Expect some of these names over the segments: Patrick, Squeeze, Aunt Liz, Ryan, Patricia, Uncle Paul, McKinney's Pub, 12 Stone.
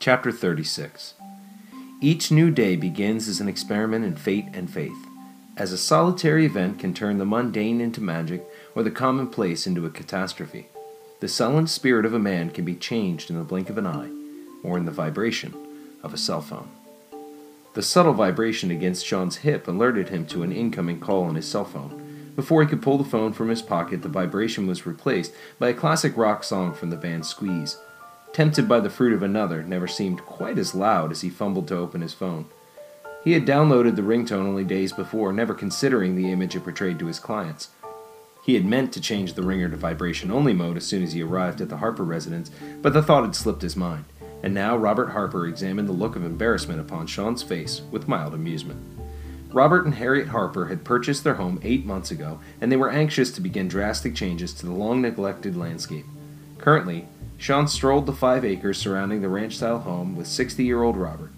Chapter 36. Each new day begins as an experiment in fate and faith, as a solitary event can turn the mundane into magic or the commonplace into a catastrophe. The sullen spirit of a man can be changed in the blink of an eye, or in the vibration of a cell phone. The subtle vibration against Sean's hip alerted him to an incoming call on his cell phone. Before he could pull the phone from his pocket, the vibration was replaced by a classic rock song from the band Squeeze. Tempted by the fruit of another, never seemed quite as loud as he fumbled to open his phone. He had downloaded the ringtone only days before, never considering the image it portrayed to his clients. He had meant to change the ringer to vibration-only mode as soon as he arrived at the Harper residence, but the thought had slipped his mind. And now Robert Harper examined the look of embarrassment upon Sean's face with mild amusement. Robert and Harriet Harper had purchased their home 8 months ago, and they were anxious to begin drastic changes to the long-neglected landscape. Currently, Sean strolled the 5 acres surrounding the ranch-style home with 60-year-old Robert.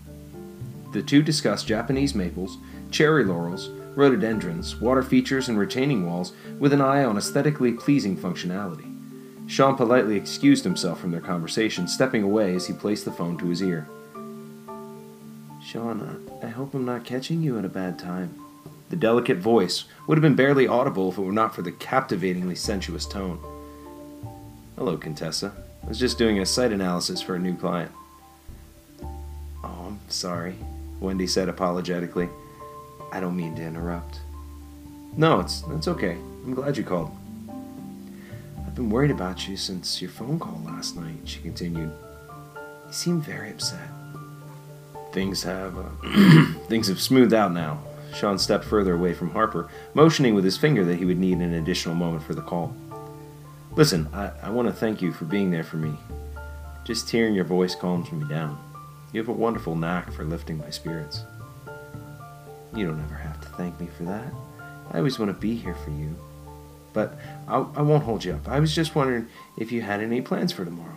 The two discussed Japanese maples, cherry laurels, rhododendrons, water features, and retaining walls with an eye on aesthetically pleasing functionality. Sean politely excused himself from their conversation, stepping away as he placed the phone to his ear. "Sean, I hope I'm not catching you at a bad time." The delicate voice would have been barely audible if it were not for the captivatingly sensuous tone. "Hello, Contessa. I was just doing a site analysis for a new client." "Oh, I'm sorry," Wendy said apologetically. "I don't mean to interrupt." "No, it's okay. I'm glad you called." "I've been worried about you since your phone call last night," she continued. "You seem very upset." Things have smoothed out now." Sean stepped further away from Harper, motioning with his finger that he would need an additional moment for the call. "Listen, I want to thank you for being there for me. Just hearing your voice calms me down. You have a wonderful knack for lifting my spirits." "You don't ever have to thank me for that. I always want to be here for you. But I won't hold you up. I was just wondering if you had any plans for tomorrow.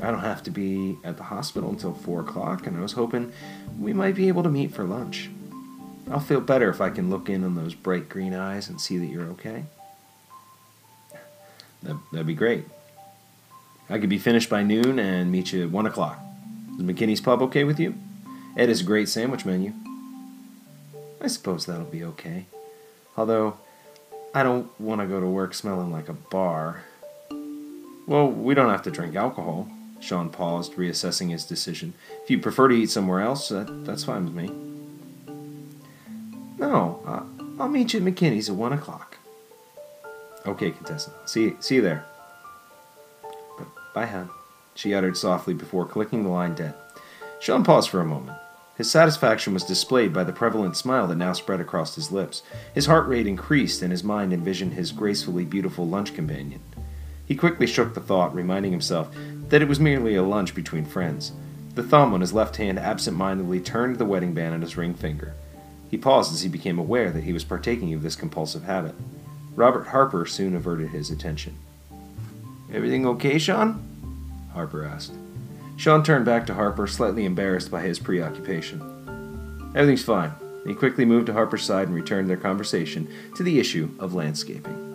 I don't have to be at the hospital until 4 o'clock, and I was hoping we might be able to meet for lunch. I'll feel better if I can look in on those bright green eyes and see that you're okay." That'd be great. I could be finished by noon and meet you at 1 o'clock. Is McKinney's Pub okay with you? Ed has a great sandwich menu." "I suppose that'll be okay. Although, I don't want to go to work smelling like a bar." "Well, we don't have to drink alcohol." Sean paused, reassessing his decision. "If you prefer to eat somewhere else, that's fine with me." "No, I'll meet you at McKinney's at 1 o'clock. "Okay, Contessa. See you there." "Bye, hon," she uttered softly before clicking the line dead. Sean paused for a moment. His satisfaction was displayed by the prevalent smile that now spread across his lips. His heart rate increased, and his mind envisioned his gracefully beautiful lunch companion. He quickly shook the thought, reminding himself that it was merely a lunch between friends. The thumb on his left hand absent-mindedly turned the wedding band on his ring finger. He paused as he became aware that he was partaking of this compulsive habit. Robert Harper soon averted his attention. "Everything okay, Sean?" Harper asked. Sean turned back to Harper, slightly embarrassed by his preoccupation. "Everything's fine." He quickly moved to Harper's side and returned their conversation to the issue of landscaping.